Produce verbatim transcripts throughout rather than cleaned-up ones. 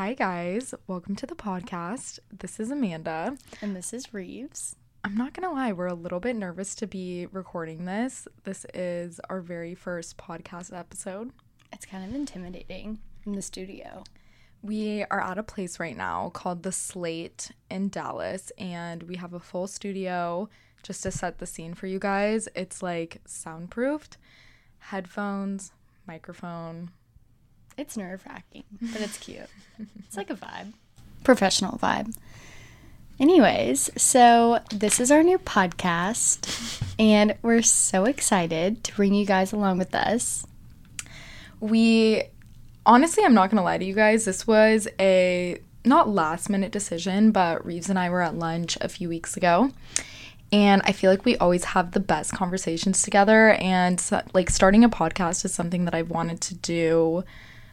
Hi guys, welcome to the podcast. This is Amanda. And this is Rives. I'm not gonna lie, we're a little bit nervous to be recording this. This is our very first podcast episode. It's kind of intimidating in the studio. We are at a place right now called The Slate in Dallas, and we have a full studio just to set the scene for you guys. It's like soundproofed, headphones, microphone. It's nerve-wracking, but it's cute. It's like a vibe. Professional vibe. Anyways, so this is our new podcast, and we're so excited to bring you guys along with us. We, honestly, I'm not going to lie to you guys, this was a, not last-minute decision, but Rives and I were at lunch a few weeks ago, and I feel like we always have the best conversations together, and, like, starting a podcast is something that I've wanted to do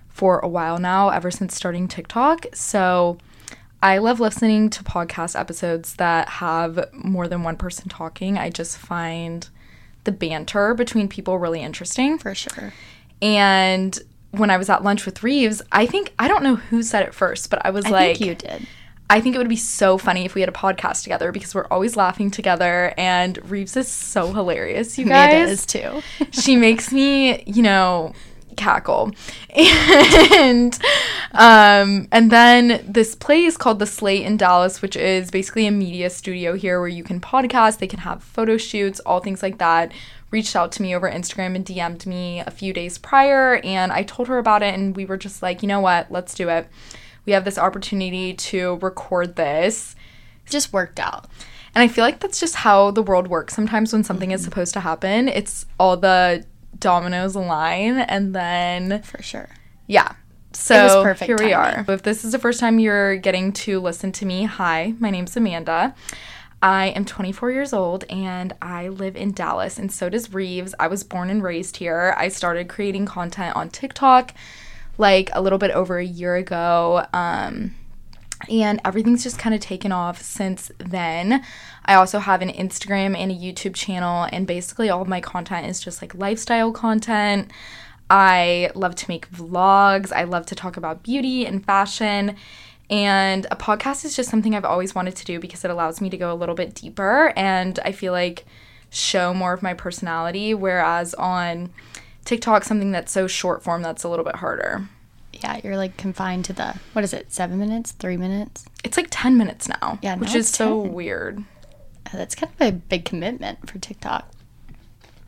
for a while now, ever since starting TikTok. So I love listening to podcast episodes that have more than one person talking. I just find the banter between people really interesting. For sure. And when I was at lunch with Rives, I think, I don't know who said it first, but I was I like. I think you did. I think it would be so funny if we had a podcast together because we're always laughing together, and Rives is so hilarious, you guys. Amanda is too. She makes me, you know, cackle. And um and then this place called The Slate in Dallas, which is basically a media studio here where you can podcast, they can have photo shoots, all things like that, reached out to me over Instagram and D M'd me a few days prior, and I told her about it, and we were just like, you know what, let's do it. We have this opportunity to record this. It just worked out. And I feel like that's just how the world works sometimes when something mm-hmm. is supposed to happen. It's all the dominoes align, and then for sure, yeah, so here timing. We are. If this is the first time you're getting to listen to me, hi, my name's Amanda. I am twenty-four years old, and I live in Dallas, and so does Rives. I was born and raised here. I started creating content on TikTok like a little bit over a year ago, um and everything's just kind of taken off since then. I also have an Instagram and a YouTube channel, and basically all of my content is just like lifestyle content. I love to make vlogs. I love to talk about beauty and fashion. And a podcast is just something I've always wanted to do because it allows me to go a little bit deeper, and I feel like show more of my personality, whereas on TikTok, something that's so short form, that's a little bit harder. Yeah, you're like confined to the, what is it, seven minutes, three minutes? It's like ten minutes now, yeah, which is so weird. That's kind of a big commitment for TikTok.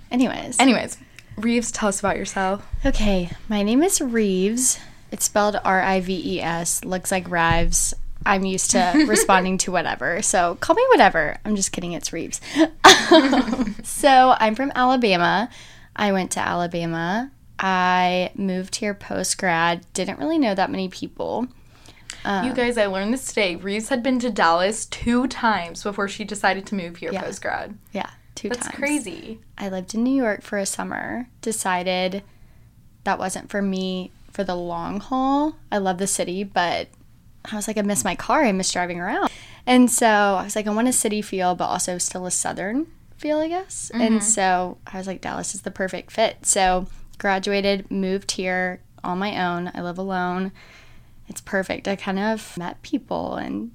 Anyways. Anyways, Rives, tell us about yourself. Okay, my name is Rives. It's spelled R I V E S, looks like Rives. I'm used to responding to whatever, so call me whatever. I'm just kidding, it's Rives. um, so I'm from Alabama. I went to Alabama. I moved here post-grad, didn't really know that many people. Um, you guys, I learned this today. Rives had been to Dallas two times before she decided to move here yeah, post-grad. Yeah, two That's times. That's crazy. I lived in New York for a summer, decided that wasn't for me for the long haul. I love the city, but I was like, I miss my car, I miss driving around. And so I was like, I want a city feel, but also still a southern feel, I guess. Mm-hmm. And so I was like, Dallas is the perfect fit. So graduated, moved here on my own. I live alone. It's perfect. I kind of met people, and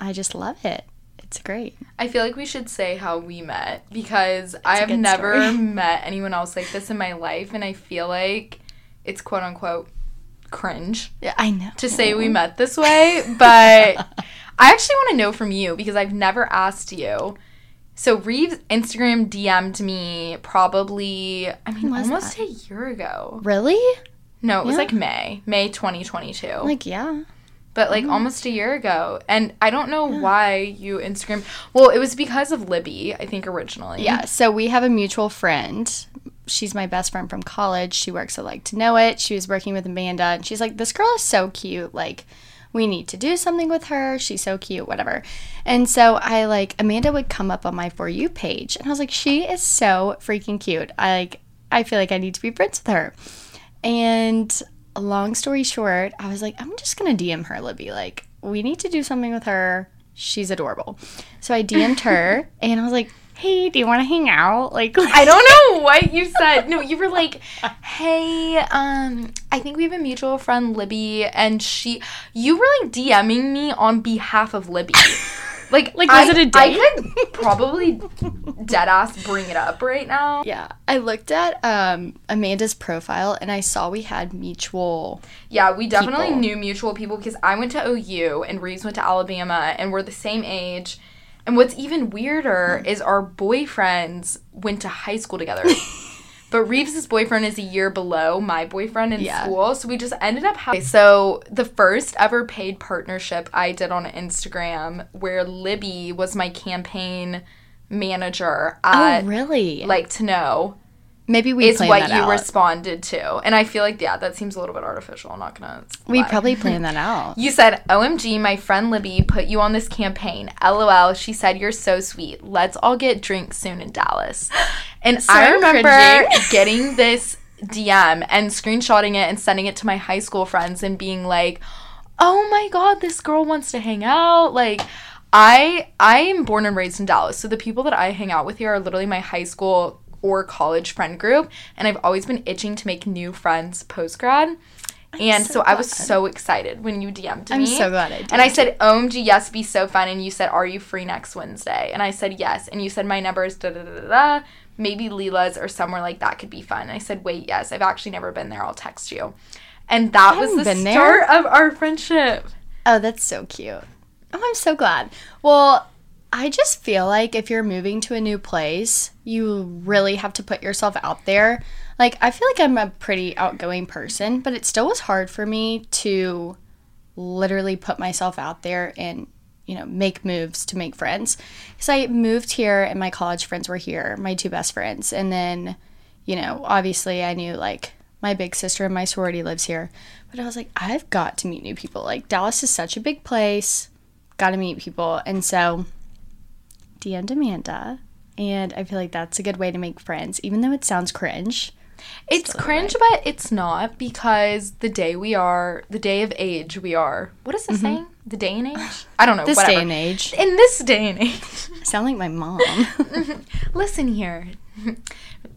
I just love it. It's great. I feel like we should say how we met, because it's I have never story. met anyone else like this in my life, and I feel like it's quote-unquote cringe. Yeah, I know. To say we met this way, but I actually want to know from you, because I've never asked you. So Rives Instagram D M'd me probably, I mean, almost that? a year ago. Really? No, it yeah. was like May. May twenty twenty-two. Like, yeah. But like mm. almost a year ago. And I don't know yeah. why you Instagram. Well, it was because of Libby, I think, originally. Yeah, so we have a mutual friend. She's my best friend from college. She works at Like to Know It. She was working with Amanda. And she's like, this girl is so cute. Like, we need to do something with her. She's so cute, whatever. And so I, like, Amanda would come up on my For You page. And I was like, she is so freaking cute. I, like, I feel like I need to be friends with her. And long story short, I was like, I'm just going to D M her, Libby. Like, we need to do something with her. She's adorable. So I D M'd her. And I was like, hey, do you want to hang out? Like, I don't know what you said. No, you were like, hey, um, I think we have a mutual friend, Libby, and she, you were like DMing me on behalf of Libby. Like, like I, was it a date? I could probably deadass bring it up right now. Yeah. I looked at um, Amanda's profile, and I saw we had mutual Yeah, we definitely people. knew mutual people, because I went to O U, and Reeves went to Alabama, and we're the same age. And what's even weirder is our boyfriends went to high school together. But Reeves' boyfriend is a year below my boyfriend in yeah. school, so we just ended up having... So, the first ever paid partnership I did on Instagram, where Libby was my campaign manager at... Oh, really? Like to Know. Maybe we planned that out. Is what you responded to. And I feel like, yeah, that seems a little bit artificial. I'm not going to... We probably planned that out. You said, O M G, my friend Libby put you on this campaign. L O L, she said you're so sweet. Let's all get drinks soon in Dallas. And so I remember getting this D M and screenshotting it and sending it to my high school friends and being like, oh my God, this girl wants to hang out. Like... I I am born and raised in Dallas, so the people that I hang out with here are literally my high school or college friend group, and I've always been itching to make new friends post-grad, I'm and so, so I was so excited when you D M'd I'm me. I'm so glad I did. And I said, O M G, yes, be so fun, and you said, are you free next Wednesday? And I said, yes, and you said, my number is da-da-da-da-da, maybe Leela's or somewhere like that could be fun. And I said, wait, yes, I've actually never been there, I'll text you. And that I was the start there. of our friendship. Oh, that's so cute. Oh, I'm so glad. Well... I just feel like if you're moving to a new place, you really have to put yourself out there. Like, I feel like I'm a pretty outgoing person, but it still was hard for me to literally put myself out there and, you know, make moves to make friends. Because I moved here and my college friends were here, my two best friends. And then, you know, obviously I knew, like, my big sister in my sorority lives here. But I was like, I've got to meet new people. Like, Dallas is such a big place. Got to meet people. And so... D M'd Amanda, and I feel like that's a good way to make friends, even though it sounds cringe. It's cringe, but it's not, because the day we are, the day of age we are, what is the mm-hmm. saying? The day and age? I don't know, this whatever. This day and age. In this day and age. I sound like my mom. Listen here,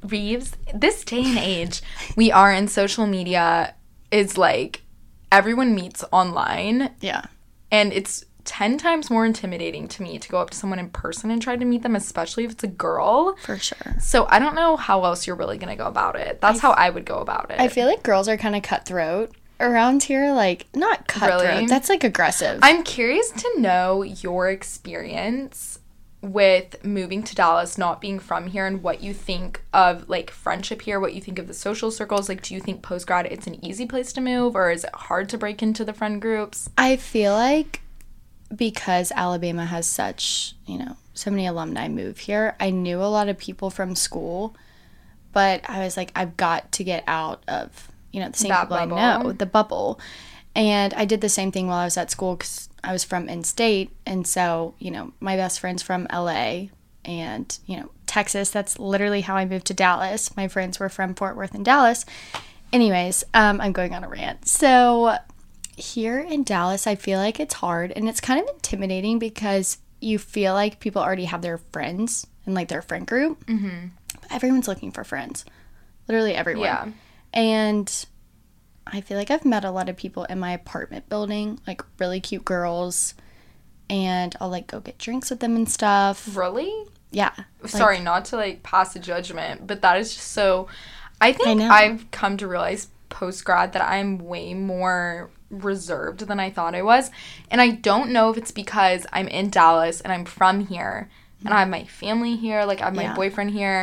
Reeves, this day and age we are in social media is like everyone meets online. Yeah. And it's... ten times more intimidating to me to go up to someone in person and try to meet them, especially if it's a girl. For sure. So I don't know how else you're really going to go about it. That's I f- how I would go about it. I feel like girls are kind of cutthroat around here. Like, not cutthroat. Really? That's, like, aggressive. I'm curious to know your experience with moving to Dallas, not being from here, and what you think of, like, friendship here, what you think of the social circles. Like, do you think post-grad it's an easy place to move, or is it hard to break into the friend groups? I feel like... because Alabama has such, you know, so many alumni move here, I knew a lot of people from school, but I was like, I've got to get out of, you know, the same that people bubble. I know, the bubble. And I did the same thing while I was at school because I was from in-state, and so, you know, my best friend's from L A and, you know, Texas. That's literally how I moved to Dallas. My friends were from Fort Worth and Dallas. Anyways, um, I'm going on a rant. So... here in Dallas, I feel like it's hard, and it's kind of intimidating because you feel like people already have their friends and, like, their friend group. Mm-hmm. But everyone's looking for friends. Literally everyone. Yeah. And I feel like I've met a lot of people in my apartment building, like, really cute girls, and I'll, like, go get drinks with them and stuff. Really? Yeah. Sorry, like, not to, like, pass a judgment, but that is just so... I think I know. I've come to realize post-grad that I'm way more... reserved than I thought I was, and I don't know if it's because I'm in Dallas and I'm from here and I have my family here, like I have yeah. my boyfriend here.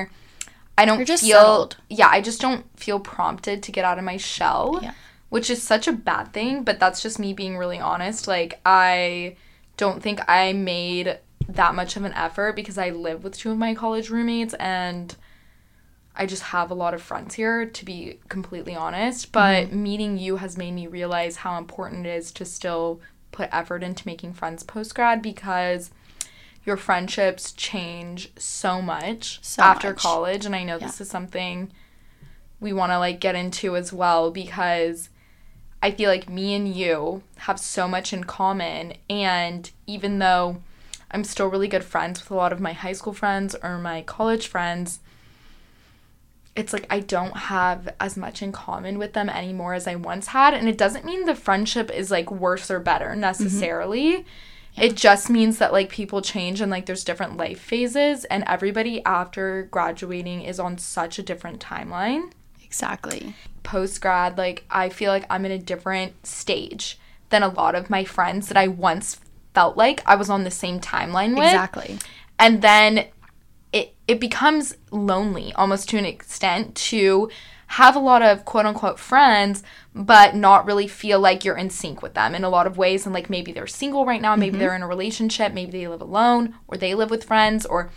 I don't You're just feel settled. yeah I just don't feel prompted to get out of my shell, yeah. which is such a bad thing, but that's just me being really honest. Like, I don't think I made that much of an effort because I live with two of my college roommates and I just have a lot of friends here, to be completely honest, but mm-hmm. meeting you has made me realize how important it is to still put effort into making friends post-grad, because your friendships change so much so after much. college, and I know yeah. this is something we want to, like, get into as well, because I feel like me and you have so much in common, and even though I'm still really good friends with a lot of my high school friends or my college friends. It's like I don't have as much in common with them anymore as I once had. And it doesn't mean the friendship is, like, worse or better necessarily. Mm-hmm. Yeah. It just means that, like, people change and, like, there's different life phases. And everybody after graduating is on such a different timeline. Exactly. Post-grad, like, I feel like I'm in a different stage than a lot of my friends that I once felt like I was on the same timeline with. Exactly. And then it it becomes lonely almost to an extent to have a lot of quote-unquote friends but not really feel like you're in sync with them in a lot of ways. And, like, maybe they're single right now. Maybe mm-hmm. they're in a relationship. Maybe they live alone or they live with friends or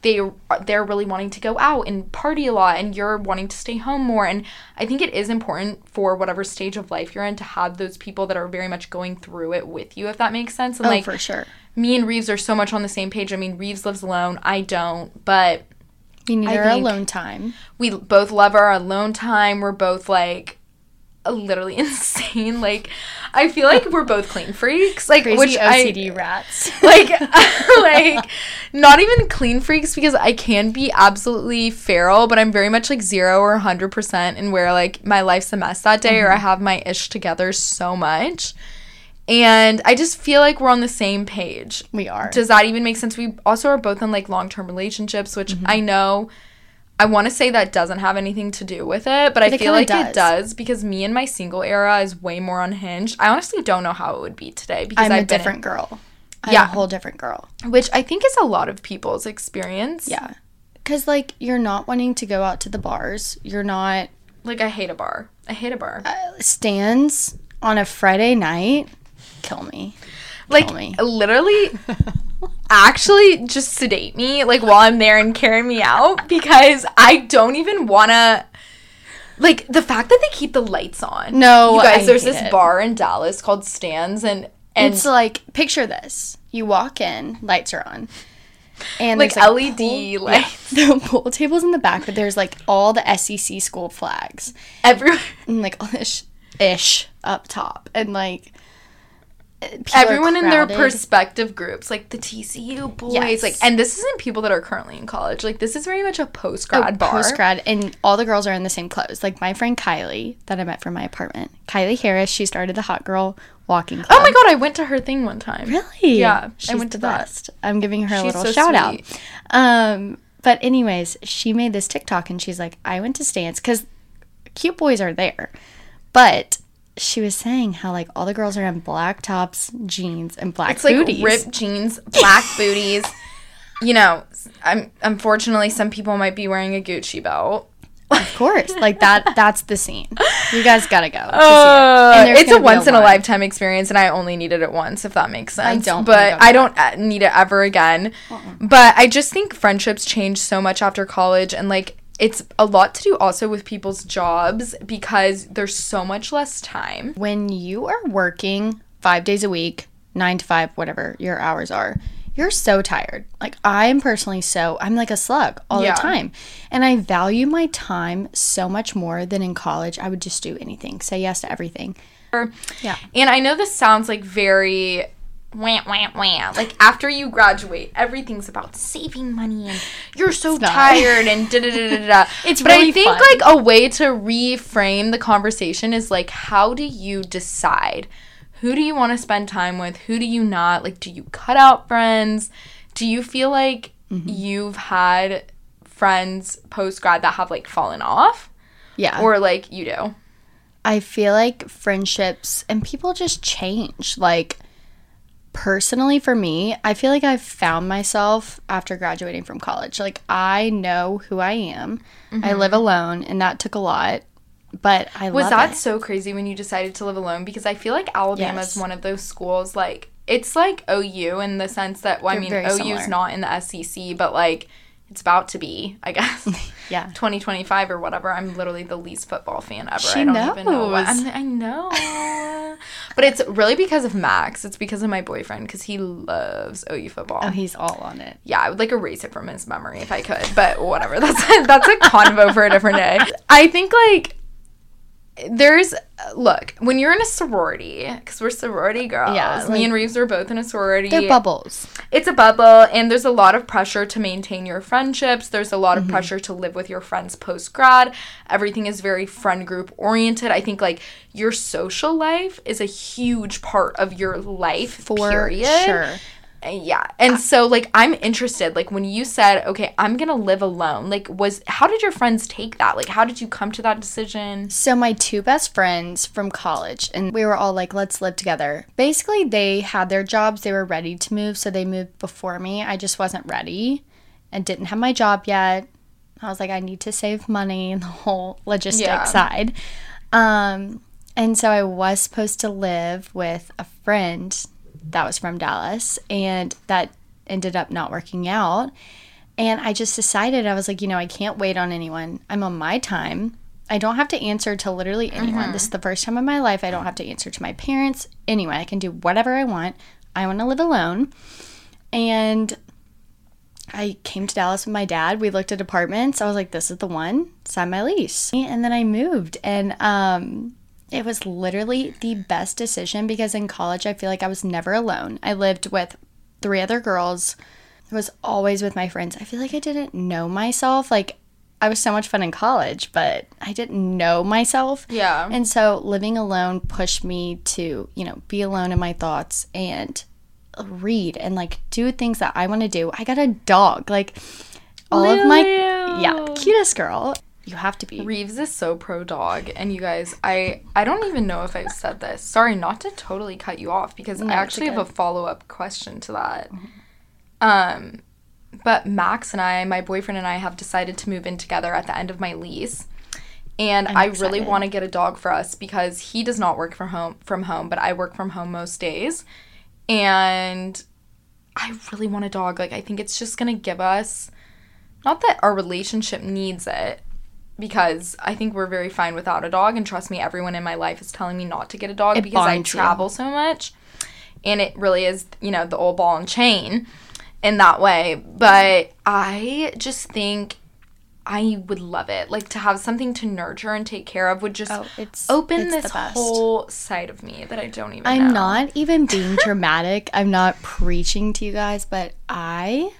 they, they're really wanting to go out and party a lot and you're wanting to stay home more. And I think it is important for whatever stage of life you're in to have those people that are very much going through it with you, if that makes sense. And, oh, like, for sure. Me and Reeves are so much on the same page. I mean, Reeves lives alone. I don't, but we need our alone time. We both love our alone time. We're both, like, literally insane. Like, I feel like we're both clean freaks. Like, crazy which O C D I, rats. Like, like not even clean freaks because I can be absolutely feral, but I'm very much, like, zero or one hundred percent and where, like, my life's a mess that day mm-hmm. or I have my ish together so much. And I just feel like we're on the same page. We are. Does that even make sense? We also are both in, like, long-term relationships, which mm-hmm. I know I want to say that doesn't have anything to do with it, but, but I feel like does. It does because me and my single era is way more unhinged. I honestly don't know how it would be today because I'm I've a been different in, girl. I'm yeah. a whole different girl. Which I think is a lot of people's experience. Yeah. Because, like, you're not wanting to go out to the bars. You're not. Like, I hate a bar. I hate a bar. Uh, Stan's on a Friday night. Kill me. Like, Kill me. Literally, actually just sedate me, like, while I'm there and carry me out because I don't even want to, like, the fact that they keep the lights on. No, you guys, I there's this it. bar in Dallas called Stan's, and, and it's like, picture this. You walk in, lights are on. And like, like L E D pool, lights. Yeah, the pool table's in the back, but there's, like, all the S E C school flags. Everywhere. And, like, all this ish up top. And, like, people everyone in their perspective groups, like the T C U boys, yes. like, and this isn't people that are currently in college. Like, this is very much a post-grad oh, bar. Post-grad, and all the girls are in the same clothes. Like, my friend Kylie that I met from my apartment, Kylie Harris, she started the Hot Girl Walking Club. Oh my God, I went to her thing one time. Really? Yeah, she's I went to best. That. I'm giving her a she's little so shout sweet. Out. Um, but anyways, she made this TikTok, and she's like, I went to Stan's because cute boys are there, but. She was saying how, like, all the girls are in black tops, jeans, and black it's booties. It's, like, ripped jeans, black booties. You know, I'm, unfortunately, some people might be wearing a Gucci belt. Of course. Like, that. that's the scene. You guys gotta go. Uh, to see it. It's a once-in-a-lifetime a experience, and I only needed it once, if that makes sense. I don't But I don't back. need it ever again. Uh-uh. But I just think friendships change so much after college, and, like, it's a lot to do also with people's jobs because there's so much less time. When you are working five days a week, nine to five, whatever your hours are, you're so tired. Like, I'm personally so, I'm like a slug all yeah. the time. And I value my time so much more than in college. I would just do anything, say yes to everything. Yeah. And I know this sounds like very... Wah, wah, wah. Like, after you graduate, everything's about saving money and you're so tired and da da da da da. It's but really I think, fun. Like, a way to reframe the conversation is, like, how do you decide? Who do you want to spend time with? Who do you not? Like, do you cut out friends? Do you feel like mm-hmm. you've had friends post-grad that have, like, fallen off? Yeah. Or, like, you do? I feel like friendships and people just change. Like... Personally, for me, I feel like I've found myself after graduating from college. Like, I know who I am. Mm-hmm. I live alone, and that took a lot, but I love it. Was that so crazy when you decided to live alone? Because I feel like Alabama yes. is one of those schools, like, it's like O U in the sense that, well, I mean, O U's not in the S E C, but, like, it's about to be, I guess. Yeah. twenty twenty-five or whatever. I'm literally the least football fan ever. She I don't knows. even know. What, I'm, I know. But it's really because of Max. It's because of my boyfriend because he loves O U football. Oh, he's all on it. Yeah, I would, like, erase it from his memory if I could. But whatever. That's, that's a convo for a different day. I think, like, there's, look, when you're in a sorority, because we're sorority girls, yeah, like, me and Reeves are both in a sorority. They're bubbles. It's a bubble, and there's a lot of pressure to maintain your friendships. There's a lot mm-hmm. of pressure to live with your friends post-grad. Everything is very friend group oriented. I think, like, your social life is a huge part of your life, For period. sure. Yeah. And so, like, I'm interested, like, when you said, okay, I'm going to live alone, like, was, how did your friends take that? Like, how did you come to that decision? So my two best friends from college, and we were all like, let's live together. Basically, they had their jobs. They were ready to move, so they moved before me. I just wasn't ready and didn't have my job yet. I was like, I need to save money and the whole logistics yeah. side. Um, and so I was supposed to live with a friend that was from Dallas, and that ended up not working out. And I just decided, I was like, you know, I can't wait on anyone. I'm on my time. I don't have to answer to literally anyone. Mm-hmm. This is the first time in my life I don't have to answer to my parents. Anyway, I can do whatever I want. I want to live alone. And I came to Dallas with my dad. We looked at apartments. I was like, this is the one. Sign my lease. And then I moved. And, um... it was literally the best decision, because in college, I feel like I was never alone. I lived with three other girls. I was always with my friends. I feel like I didn't know myself. Like, I was so much fun in college, but I didn't know myself. Yeah. And so living alone pushed me to, you know, be alone in my thoughts and read and, like, do things that I want to do. I got a dog. Like, all Leo. of my... Yeah, cutest girl. You have to be. Reeves is so pro-dog. And you guys, I, I don't even know if I've said this. Sorry, not to totally cut you off, because no, I actually have a follow-up question to that. Mm-hmm. Um, but Max and I, my boyfriend and I, have decided to move in together at the end of my lease. And I'm I excited. really want to get a dog for us, because he does not work from home, from home, but I work from home most days. And I really want a dog. Like, I think it's just going to give us, not that our relationship needs it, because I think we're very fine without a dog. And trust me, everyone in my life is telling me not to get a dog it because I travel you. so much. And it really is, you know, the old ball and chain in that way. But I just think I would love it. Like, to have something to nurture and take care of would just oh, it's, open it's this whole side of me that I don't even I'm know. I'm not even being dramatic. I'm not preaching to you guys. But I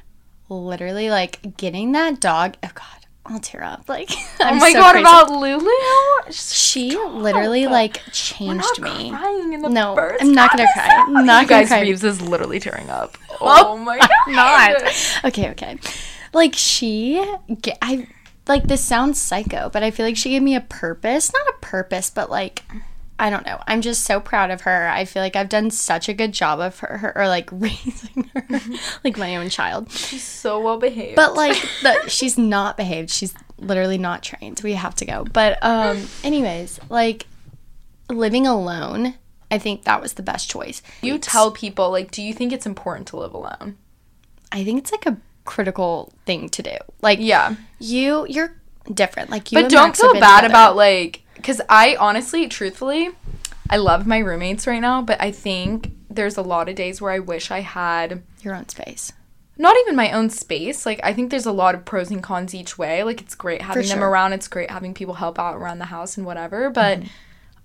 literally, like, getting that dog. Oh, God. I'll tear up. Like, I'm oh my so god, crazy. About Lulu? She Stop. literally, like, changed We're not me. Crying in the no, first I'm not gonna cry. I'm not you gonna guys, cry. Reeves is literally tearing up. Oh, oh my god. I'm not. Okay, okay. Like, she, I, like, this sounds psycho, but I feel like she gave me a purpose. Not a purpose, but, like, I don't know. I'm just so proud of her. I feel like I've done such a good job of her, her or, like, raising her like my own child. She's so well behaved. But, like, the, she's not behaved. She's literally not trained. We have to go. But um, anyways, like, living alone, I think that was the best choice. You tell people, like, do you think it's important to live alone? I think it's, like, a critical thing to do. Like, yeah. you, you're different. Like, you But don't feel bad together. about, like, because I honestly, truthfully, I love my roommates right now, but I think there's a lot of days where I wish I had... Your own space. Not even my own space. Like, I think there's a lot of pros and cons each way. Like, it's great having For sure. them around. It's great having people help out around the house and whatever. But mm-hmm.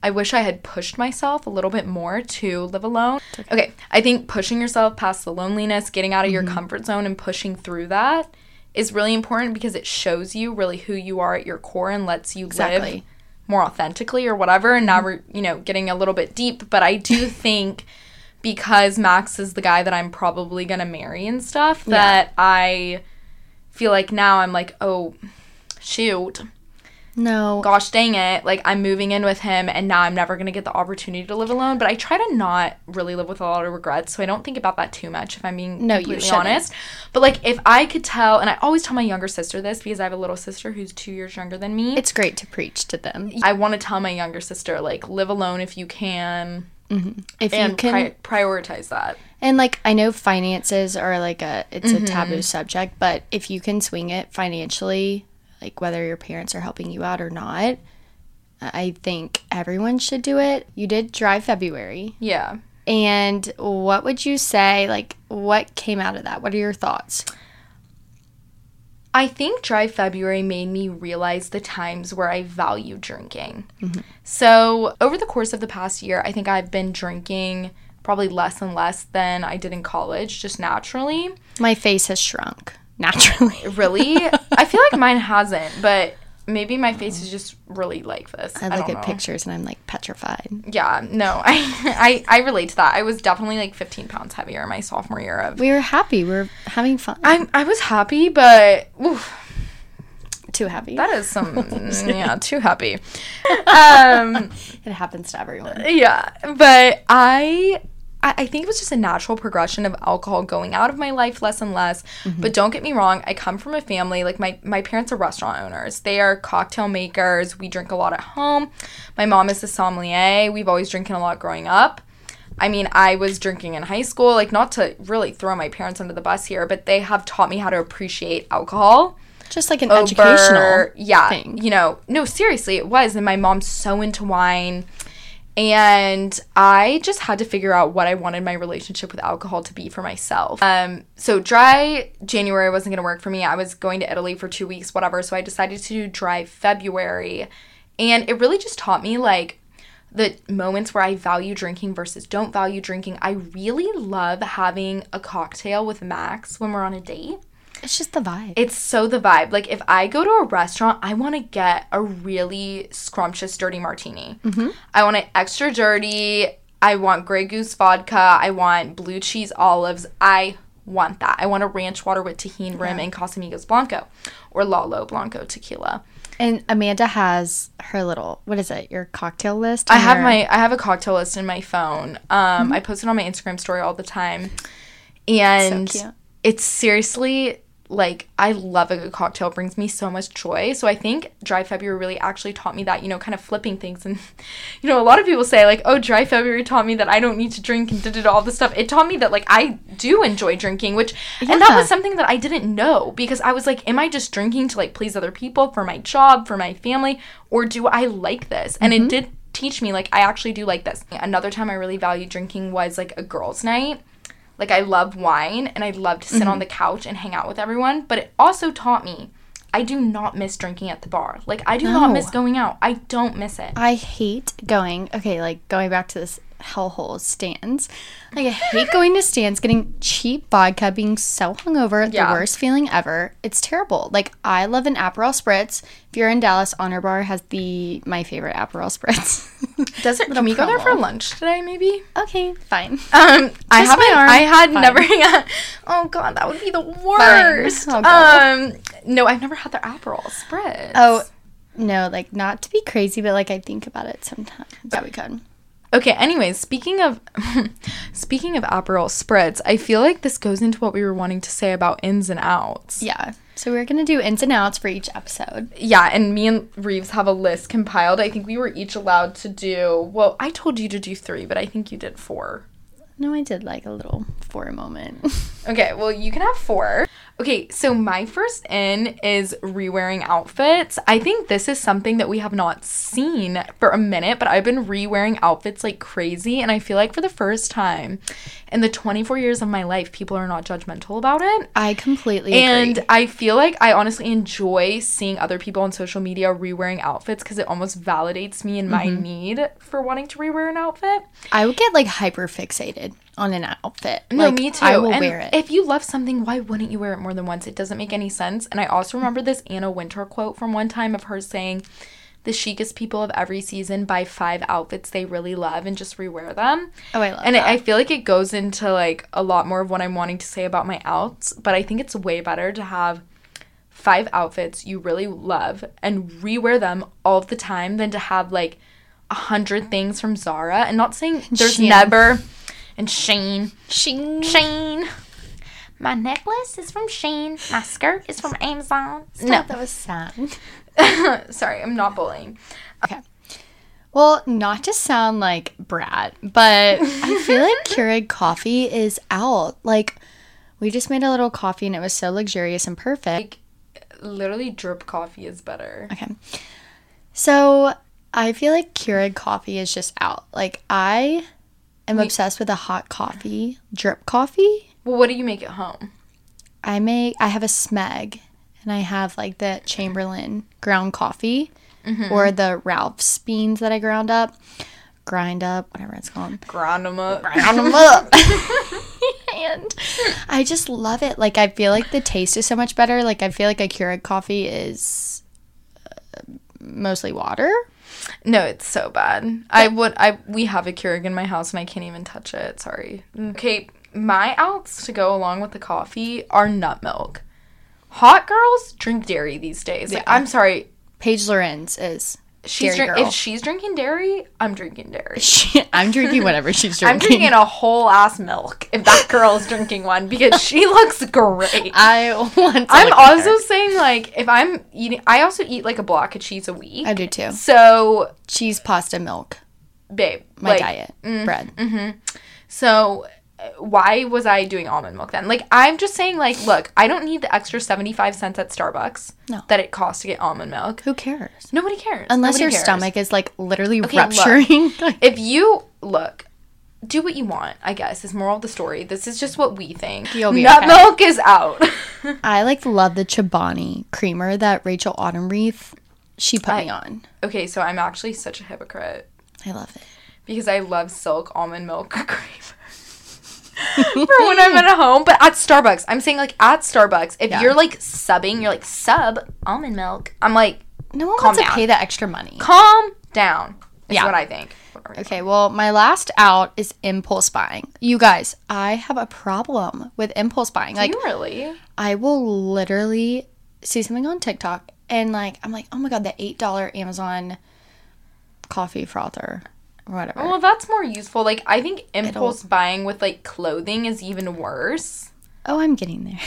I wish I had pushed myself a little bit more to live alone. Okay. okay. I think pushing yourself past the loneliness, getting out of mm-hmm. your comfort zone and pushing through that is really important, because it shows you really who you are at your core and lets you exactly. live more authentically or whatever. And now we're, you know, getting a little bit deep, but I do think because Max is the guy that I'm probably gonna marry and stuff, that yeah. I feel like now I'm like, oh, shoot. No. Gosh dang it. Like, I'm moving in with him, and now I'm never gonna get the opportunity to live alone. But I try to not really live with a lot of regrets, so I don't think about that too much, if I'm being no, completely honest. But, like, if I could tell, and I always tell my younger sister this, because I have a little sister who's two years younger than me. It's great to preach to them. I want to tell my younger sister, like, live alone if you can. Mm-hmm. If and you can pri- prioritize that. And, like, I know finances are, like, a it's mm-hmm. a taboo subject, but if you can swing it financially, like, whether your parents are helping you out or not, I think everyone should do it. You did Dry February. Yeah. And what would you say, like, what came out of that? What are your thoughts? I think Dry February made me realize the times where I value drinking. Mm-hmm. So over the course of the past year, I think I've been drinking probably less and less than I did in college, just naturally. My face has shrunk naturally. Really? I feel like mine hasn't, but maybe my face is just really like this. I, I look at pictures and I'm like petrified. Yeah, no, I, I I relate to that. I was definitely like fifteen pounds heavier my sophomore year of. We were happy. We were having fun. I I was happy, but oof, too happy. That is some yeah, too happy. Um, it happens to everyone. Yeah, but I. I think it was just a natural progression of alcohol going out of my life less and less. Mm-hmm. But don't get me wrong, I come from a family, like my, my parents are restaurant owners. They are cocktail makers. We drink a lot at home. My mom is a sommelier. We've always drinking a lot growing up. I mean, I was drinking in high school, like not to really throw my parents under the bus here, but they have taught me how to appreciate alcohol. Just like an over, educational yeah, thing. You know, no, seriously, it was. And my mom's so into wine. And I just had to figure out what I wanted my relationship with alcohol to be for myself. Um, so dry January wasn't going to work for me. I was going to Italy for two weeks, whatever. So I decided to do dry February. And it really just taught me, like, the moments where I value drinking versus don't value drinking. I really love having a cocktail with Max when we're on a date. It's just the vibe. It's so the vibe. Like, if I go to a restaurant, I want to get a really scrumptious dirty martini. Mm-hmm. I want it extra dirty. I want Grey Goose vodka. I want blue cheese olives. I want that. I want a ranch water with tahini rim yeah. and Casamigos Blanco or Lalo Blanco tequila. And Amanda has her little, what is it, your cocktail list? I have her- my, I have a cocktail list in my phone. Um, mm-hmm. I post it on my Instagram story all the time. And so cute. It's seriously... Like, I love a good cocktail. It brings me so much joy. So I think Dry February really actually taught me that, you know, kind of flipping things. And, you know, a lot of people say, like, oh, Dry February taught me that I don't need to drink and da-da-da, all this stuff. It taught me that, like, I do enjoy drinking, which, yeah. and that was something that I didn't know. Because I was like, am I just drinking to, like, please other people, for my job, for my family? Or do I like this? And mm-hmm. it did teach me, like, I actually do like this. Another time I really valued drinking was, like, a girls' night. Like, I love wine, and I love to sit mm-hmm. on the couch and hang out with everyone. But it also taught me I do not miss drinking at the bar. Like, I do no. not miss going out. I don't miss it. I hate going. Okay, like, going back to this hellhole, Stan's. Like, I hate going to Stan's, getting cheap vodka, being so hungover, yeah. the worst feeling ever. It's terrible. Like, I love an Aperol Spritz. If you're in Dallas, Honor Bar has the my favorite Aperol Spritz. Does it? Can we problem. go there for lunch today? Maybe. Okay, fine. Um, I have my arm. I had fine. never. Yeah. Oh God, that would be the worst. Oh, um, no, I've never had their Aperol Spritz. Oh, no, like not to be crazy, but like I think about it sometimes. Yeah, we could. Okay, anyways, speaking of speaking of Aperol Spritz, I feel like this goes into what we were wanting to say about ins and outs. Yeah. So we're going to do ins and outs for each episode. Yeah, and me and Reeves have a list compiled. I think we were each allowed to do, well, I told you to do three, but I think you did four. No, I did like a little four moment. Okay, well, you can have four. Okay, so my first in is re-wearing outfits. I think this is something that we have not seen for a minute, but I've been re-wearing outfits like crazy, and I feel like for the first time in the twenty-four years of my life, people are not judgmental about it. I completely and agree. And I feel like I honestly enjoy seeing other people on social media re-wearing outfits because it almost validates me and my mm-hmm. need for wanting to re-wear an outfit. I would get, like, hyper-fixated on an outfit. No, like, me too. I will and wear it. If you love something, why wouldn't you wear it more than once? It doesn't make any sense. And I also remember this Anna Wintour quote from one time of her saying, the chicest people of every season buy five outfits they really love and just rewear them. Oh, I love and that. And I feel like it goes into, like, a lot more of what I'm wanting to say about my outs, but I think it's way better to have five outfits you really love and rewear them all the time than to have, like, a hundred things from Zara. And not saying there's yeah. never... And Shein. Shein. Shein. My necklace is from Shein. My skirt is from Amazon. Stop, no. That was sad. Sorry, I'm not bullying. Okay. Well, not to sound like brat, but I feel like Keurig coffee is out. Like, we just made a little coffee and it was so luxurious and perfect. Like, literally drip coffee is better. Okay. So, I feel like Keurig coffee is just out. Like, I... I'm obsessed with a hot coffee, drip coffee. Well, what do you make at home? I make, I have a Smeg, and I have like the Chamberlain ground coffee mm-hmm. or the Ralph's beans that I ground up, grind up, whatever it's called. Grind them up. Grind them up. And I just love it. Like, I feel like the taste is so much better. Like, I feel like a Keurig coffee is uh, mostly water. No, it's so bad. But I would, I, we have a Keurig in my house and I can't even touch it. Sorry. Okay, my outs to go along with the coffee are nut milk. Hot girls drink dairy these days. Like, yeah. I'm sorry. Paige Lorenz is she's dairy drink- girl. If she's drinking dairy, I'm drinking dairy. She, I'm drinking whatever she's drinking. I'm drinking a whole ass milk if that girl is drinking one because she looks great. I want to I'm look also her. saying, like, if I'm eating, I also eat, like, a block of cheese a week. I do, too. So. Cheese, pasta, milk. Babe. My like, diet. Mm, bread. Mm-hmm. So, why was I doing almond milk then? Like, I'm just saying, like, look, I don't need the extra seventy-five cents at Starbucks no. that it costs to get almond milk. Who cares? Nobody cares. Unless Nobody your cares. stomach is, like, literally okay, rupturing. Look, if you, look, do what you want, I guess, is moral of the story. This is just what we think. Nut okay. milk is out. I, like, love the Chobani creamer that Rachel Autumn Reef, she put I, me on. Okay, so I'm actually such a hypocrite. I love it. Because I love Silk almond milk creamer. For when I'm at home, but at Starbucks, I'm saying, like, at Starbucks, if yeah. you're, like, subbing, you're like, sub almond milk. I'm like, no one wants down. to pay that extra money. Calm down is yeah. what I think. Okay, well, my last out is impulse buying. You guys, I have a problem with impulse buying. Like, do you really? I will literally see something on TikTok, and, like, I'm like, oh, my God, the eight dollars Amazon coffee frother. Whatever. Well, that's more useful. Like, I think impulse It'll... buying with, like, clothing is even worse. Oh, I'm getting there.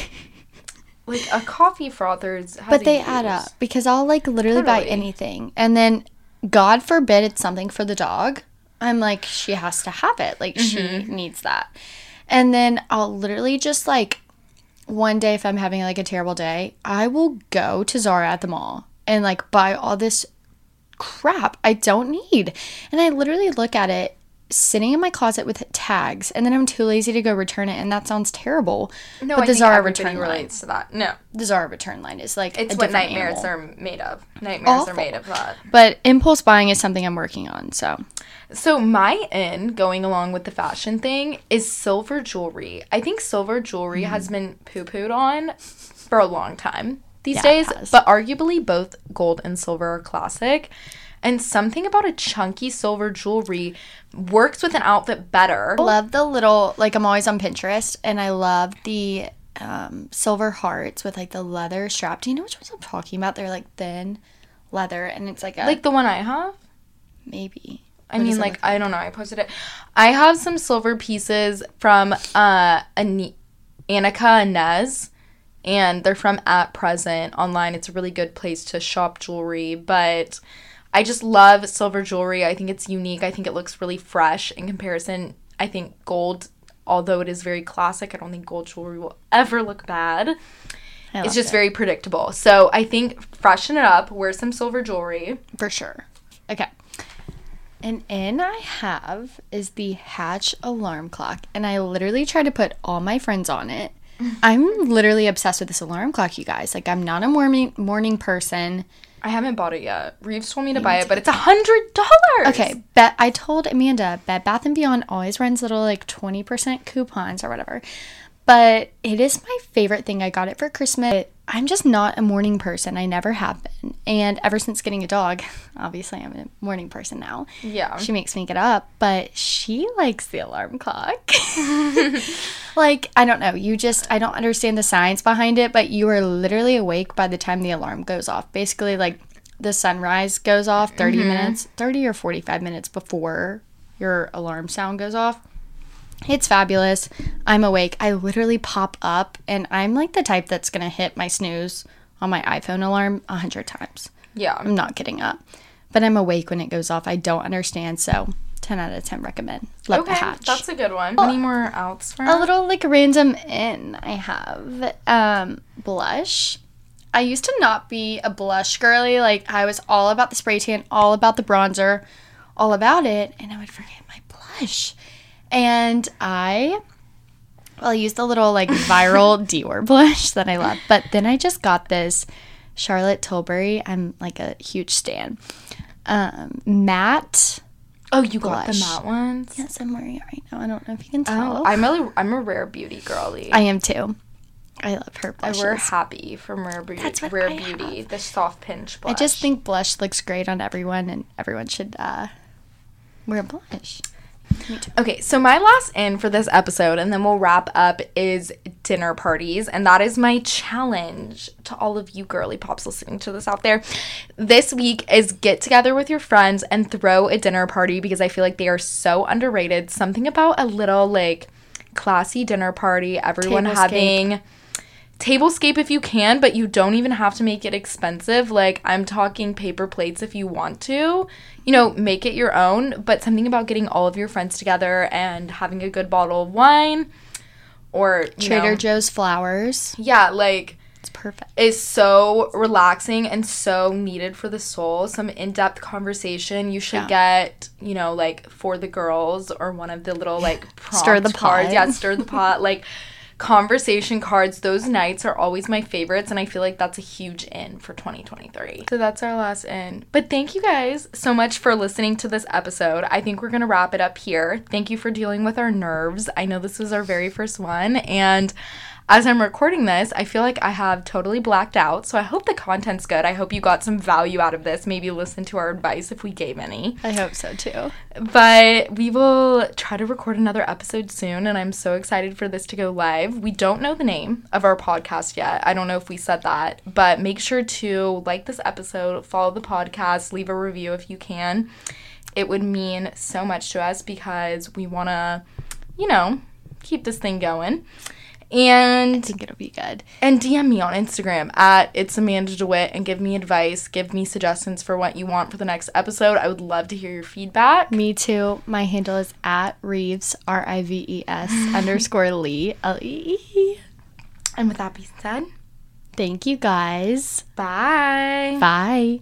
Like, a coffee frother is... But they use? add up. Because I'll, like, literally totally. buy anything. And then, God forbid it's something for the dog. I'm like, she has to have it. Like, mm-hmm. she needs that. And then I'll literally just, like, one day if I'm having, like, a terrible day, I will go to Zara at the mall and, like, buy all this crap I don't need, and I literally look at it sitting in my closet with tags, and then I'm too lazy to go return it, and that sounds terrible. No, but I the think Zara return relates line, to that. No, the Zara return line is like it's a what nightmares animal. are made of. Nightmares Awful. are made of that. But impulse buying is something I'm working on. So, so my end going along with the fashion thing is silver jewelry. I think silver jewelry mm-hmm. has been poo-pooed on for a long time. These yeah, days, but arguably both gold and silver are classic, and something about a chunky silver jewelry works with an outfit better. I love the little, like, I'm always on Pinterest, and I love the um, silver hearts with, like, the leather strap. Do you know which ones I'm talking about? They're, like, thin leather, and it's, like, a... Like the one I have? Maybe. I what mean, like, I don't know. I posted it. I have some silver pieces from uh, An- Annika Inez. And they're from At Present online. It's a really good place to shop jewelry. But I just love silver jewelry. I think it's unique. I think it looks really fresh in comparison. I think gold, although it is very classic, I don't think gold jewelry will ever look bad. I it's just it. very predictable. So I think freshen it up. Wear some silver jewelry. For sure. Okay. And in I have is the Hatch alarm clock. And I literally try to put all my friends on it. I'm literally obsessed with this alarm clock, you guys. Like, I'm not a morning morning person. I haven't bought it yet. Reeves told me to buy it, but it's one hundred dollars. Okay, bet I told Amanda, Bed Bath and Beyond always runs little, like, twenty percent coupons or whatever. But it is my favorite thing. I got it for Christmas. I'm just not a morning person. I never have been. And ever since getting a dog, obviously I'm a morning person now. Yeah. She makes me get up, but she likes the alarm clock. Like, I don't know. You just, I don't understand the science behind it, but you are literally awake by the time the alarm goes off. Basically, like, the sunrise goes off thirty mm-hmm. minutes, thirty or forty-five minutes before your alarm sound goes off. It's fabulous. I'm awake. I literally pop up, and I'm, like, the type that's going to hit my snooze on my iPhone alarm a hundred times. Yeah. I'm not getting up. But I'm awake when it goes off. I don't understand, so ten out of ten recommend. Love okay, the Hatch. That's a good one. Any more outs for A it? little, like, random in I have. Um, blush. I used to not be a blush girly. Like, I was all about the spray tan, all about the bronzer, all about it, and I would forget my blush. And I Well, I used the little like viral Dior blush that I love. But then I just got this Charlotte Tilbury. I'm like a huge stan. Um, matte. Oh, you blush. Got the matte ones? Yes, I'm wearing it right now. I don't know if you can tell. Oh, I'm really, I'm a Rare Beauty girly. I am too. I love her blushes. I wear Happy from Rare Beauty. That's what Rare I Beauty, have. The soft pinch blush. I just think blush looks great on everyone, and everyone should uh, wear blush. Okay, so my last in for this episode, and then we'll wrap up, is dinner parties. And that is my challenge to all of you girly pops listening to this out there. This week is get together with your friends and throw a dinner party, because I feel like they are so underrated. Something about a little, like, classy dinner party, everyone Tablescape. having... Tablescape if you can, but you don't even have to make it expensive. Like, I'm talking paper plates if you want to. You know, make it your own. But something about getting all of your friends together and having a good bottle of wine or, you know, Trader Joe's flowers. Yeah, like... It's perfect. It's so relaxing and so needed for the soul. Some in-depth conversation. You should yeah. get, you know, like, for the girls or one of the little, like, prompt stir the cards. Pot. Yeah, stir the pot. Like... Conversation cards, those nights are always my favorites, and I feel like that's a huge in for twenty twenty-three. So that's our last in. But thank you guys so much for listening to this episode. I think we're going to wrap it up here. Thank you for dealing with our nerves. I know this was our very first one, and as I'm recording this, I feel like I have totally blacked out, so I hope the content's good. I hope you got some value out of this. Maybe listen to our advice if we gave any. I hope so, too. But we will try to record another episode soon, and I'm so excited for this to go live. We don't know the name of our podcast yet. I don't know if we said that, but make sure to like this episode, follow the podcast, leave a review if you can. It would mean so much to us because we want to, you know, keep this thing going. And I think it'll be good. And D M me on Instagram at It's Amanda DeWitt and give me advice, give me suggestions for what you want for the next episode. I would love to hear your feedback. Me too. My handle is at Rives, R I V E S underscore Lee, L E E. And with that being said, thank you guys. Bye. Bye.